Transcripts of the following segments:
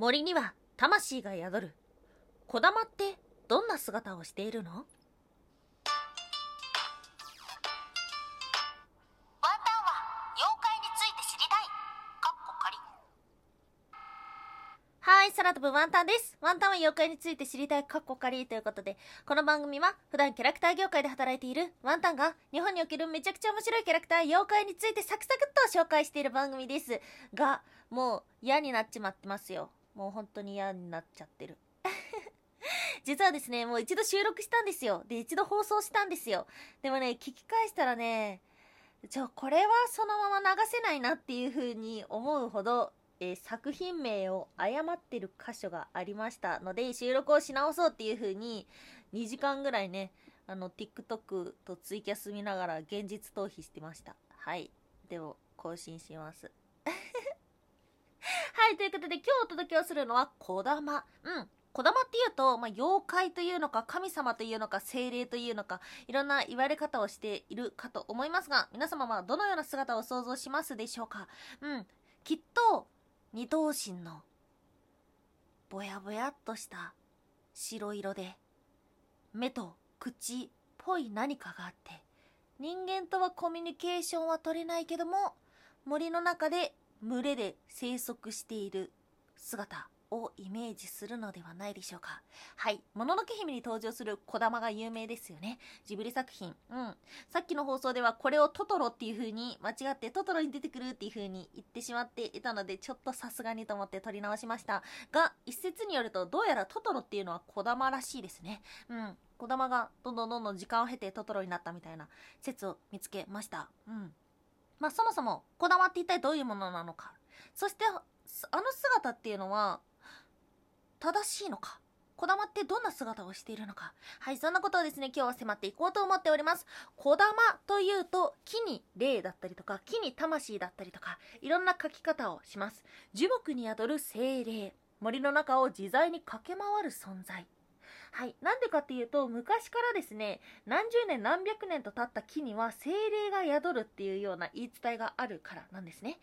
森には魂が宿る。こだまってどんな姿をしているの？ワンタンは妖怪について知りたい。かっこかり。はい、空飛ぶワンタンです。ワンタンは妖怪について知りたい。かっこかりということで、この番組は普段キャラクター業界で働いているワンタンが日本におけるめちゃくちゃ面白いキャラクター妖怪についてサクサクっと紹介している番組ですが、もう嫌になっちまってますよ。もう本当に嫌になっちゃってる。実はですね、もう一度収録したんですよ。で、一度放送したんですよ。でもね、聞き返したらね、これはそのまま流せないなっていう風に思うほど、作品名を誤ってる箇所がありましたので、収録をし直そうっていう風に、2時間ぐらいね、TikTok とツイキャス見ながら現実逃避してました。はい。でも、更新します。はい、ということで今日お届けをするのはこだま。こだまっていうと、妖怪というのか神様というのか精霊というのかいろんな言われ方をしているかと思いますが、皆様はどのような姿を想像しますでしょうか？きっと二頭身のぼやぼやっとした白色で目と口っぽい何かがあって、人間とはコミュニケーションは取れないけども森の中で群れで生息している姿をイメージするのではないでしょうか。はい。もののけ姫に登場するこだまが有名ですよね。ジブリ作品。さっきの放送ではこれをトトロっていう風に間違ってトトロに出てくるっていう風に言ってしまっていたので、ちょっとさすがにと思って撮り直しましたが、一説によるとどうやらトトロっていうのはこだまらしいですね。こだまがどんどん時間を経てトトロになったみたいな説を見つけました。そもそもこだまって一体どういうものなのか、そしてあの姿っていうのは正しいのか、こだまってどんな姿をしているのか、はい、そんなことをですね、今日は迫っていこうと思っております。こだまというと木に霊だったりとか木に魂だったりとかいろんな描き方をします。樹木に宿る精霊、森の中を自在に駆け回る存在。はい、なんでかっていうと、昔からですね、何十年何百年と経った木には精霊が宿るっていうような言い伝えがあるからなんですね。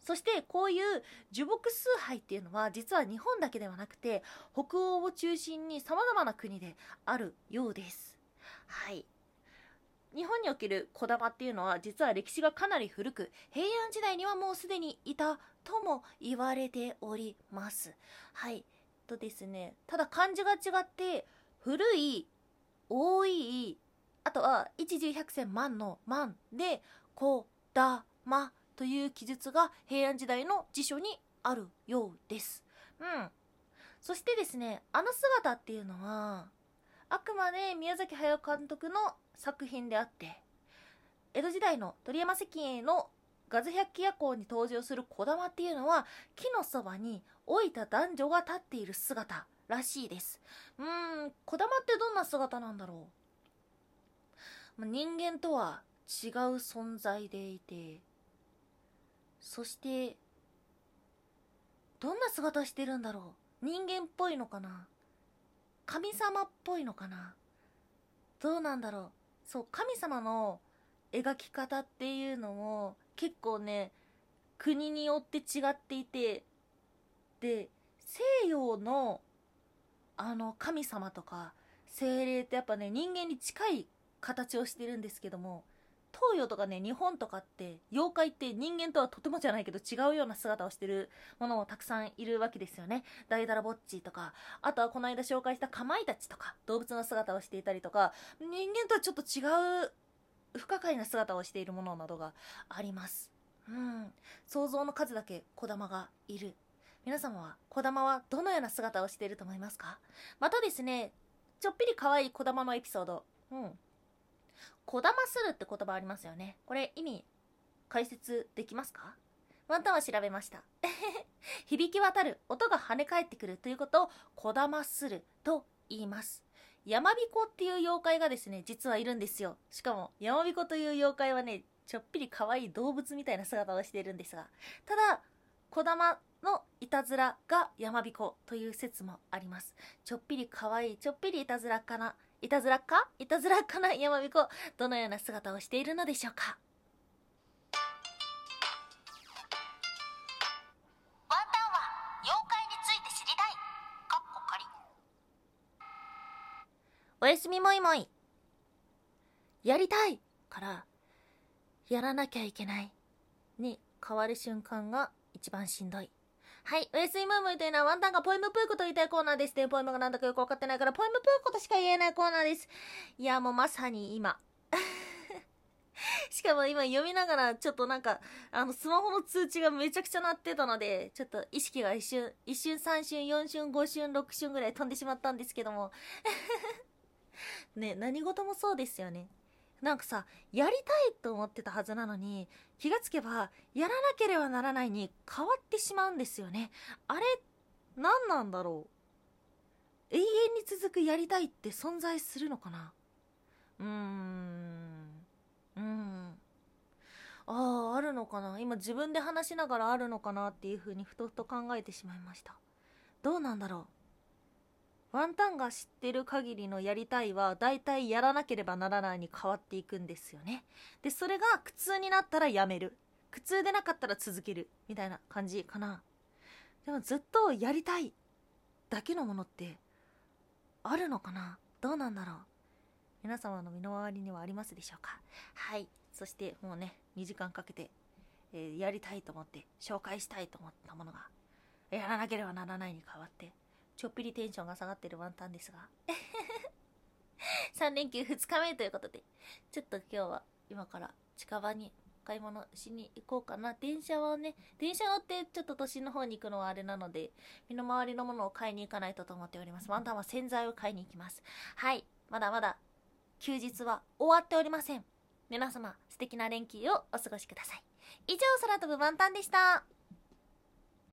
そしてこういう樹木崇拝っていうのは実は日本だけではなくて北欧を中心に様々な国であるようです。はい、日本におけるこだまっていうのは実は歴史がかなり古く、平安時代にはもうすでにいたとも言われております。はいですね、ただ漢字が違って古い、多い、あとは一十百千万の万でこだまという記述が平安時代の辞書にあるようです。そしてですね、あの姿っていうのはあくまで宮崎駿監督の作品であって、江戸時代の鳥山石燕のガズ百鬼夜行に登場するこだまっていうのは木のそばに老いた男女が立っている姿らしいです。こだまってどんな姿なんだろう。人間とは違う存在でいて、そしてどんな姿してるんだろう。人間っぽいのかな、神様っぽいのかな、どうなんだろう。そう、神様の描き方っていうのも結構ね、国によって違っていて、で西洋の神様とか精霊ってやっぱね、人間に近い形をしてるんですけども、東洋とかね、日本とかって妖怪って人間とはとてもじゃないけど違うような姿をしてるものもたくさんいるわけですよね。ダイダラボッチとか、あとはこの間紹介したカマイタチとか動物の姿をしていたりとか、人間とはちょっと違う不可解な姿をしているものなどがあります。想像の数だけこだまがいる。皆様はこだまはどのような姿をしていると思いますか？またですね、ちょっぴり可愛いこだまのエピソード。こだまするって言葉ありますよね。これ意味解説できますか？ワンタンは調べました。響き渡る、音が跳ね返ってくるということをこだますると言います。やまびこっていう妖怪がですね、実はいるんですよ。しかもやまびこという妖怪はね、ちょっぴり可愛い動物みたいな姿をしているんですが、ただこだまのいたずらがやまびこという説もあります。ちょっぴり可愛い、ちょっぴりいたずらかなやまびこ、どのような姿をしているのでしょうか。ワンタンは妖怪についておやすみもいもい。やりたいからやらなきゃいけないに変わる瞬間が一番しんどい。はい、おやすみもいもいというのはワンタンがポエムプーコと言いたいコーナーです。というポエムがなんだかよくわかってないからポエムプーコとしか言えないコーナーです。いやもうまさに今。しかも今読みながらちょっとなんかスマホの通知がめちゃくちゃ鳴ってたのでちょっと意識が一瞬3瞬4瞬5瞬6瞬ぐらい飛んでしまったんですけどもね、何事もそうですよね。なんかさ、やりたいと思ってたはずなのに気がつけばやらなければならないに変わってしまうんですよね。あれ何なんだろう。永遠に続くやりたいって存在するのかな。あるのかな。今自分で話しながらあるのかなっていうふうにふとふと考えてしまいました。どうなんだろう。ワンタンが知ってる限りのやりたいはだいたいやらなければならないに変わっていくんですよね。でそれが苦痛になったらやめる、苦痛でなかったら続けるみたいな感じかな。でもずっとやりたいだけのものってあるのかな。どうなんだろう。皆様の身の回りにはありますでしょうか。はい、そしてもうね2時間かけて、やりたいと思って紹介したいと思ったものがやらなければならないに変わってちょっぴりテンションが下がってるワンタンですが3連休2日目ということでちょっと今日は今から近場に買い物しに行こうかな。電車を追ってちょっと都心の方に行くのはあれなので身の回りのものを買いに行かないとと思っております。ワンタンは洗剤を買いに行きます。はい、まだまだ休日は終わっておりません。皆様、素敵な連休をお過ごしください。以上、空飛ぶワンタンでした。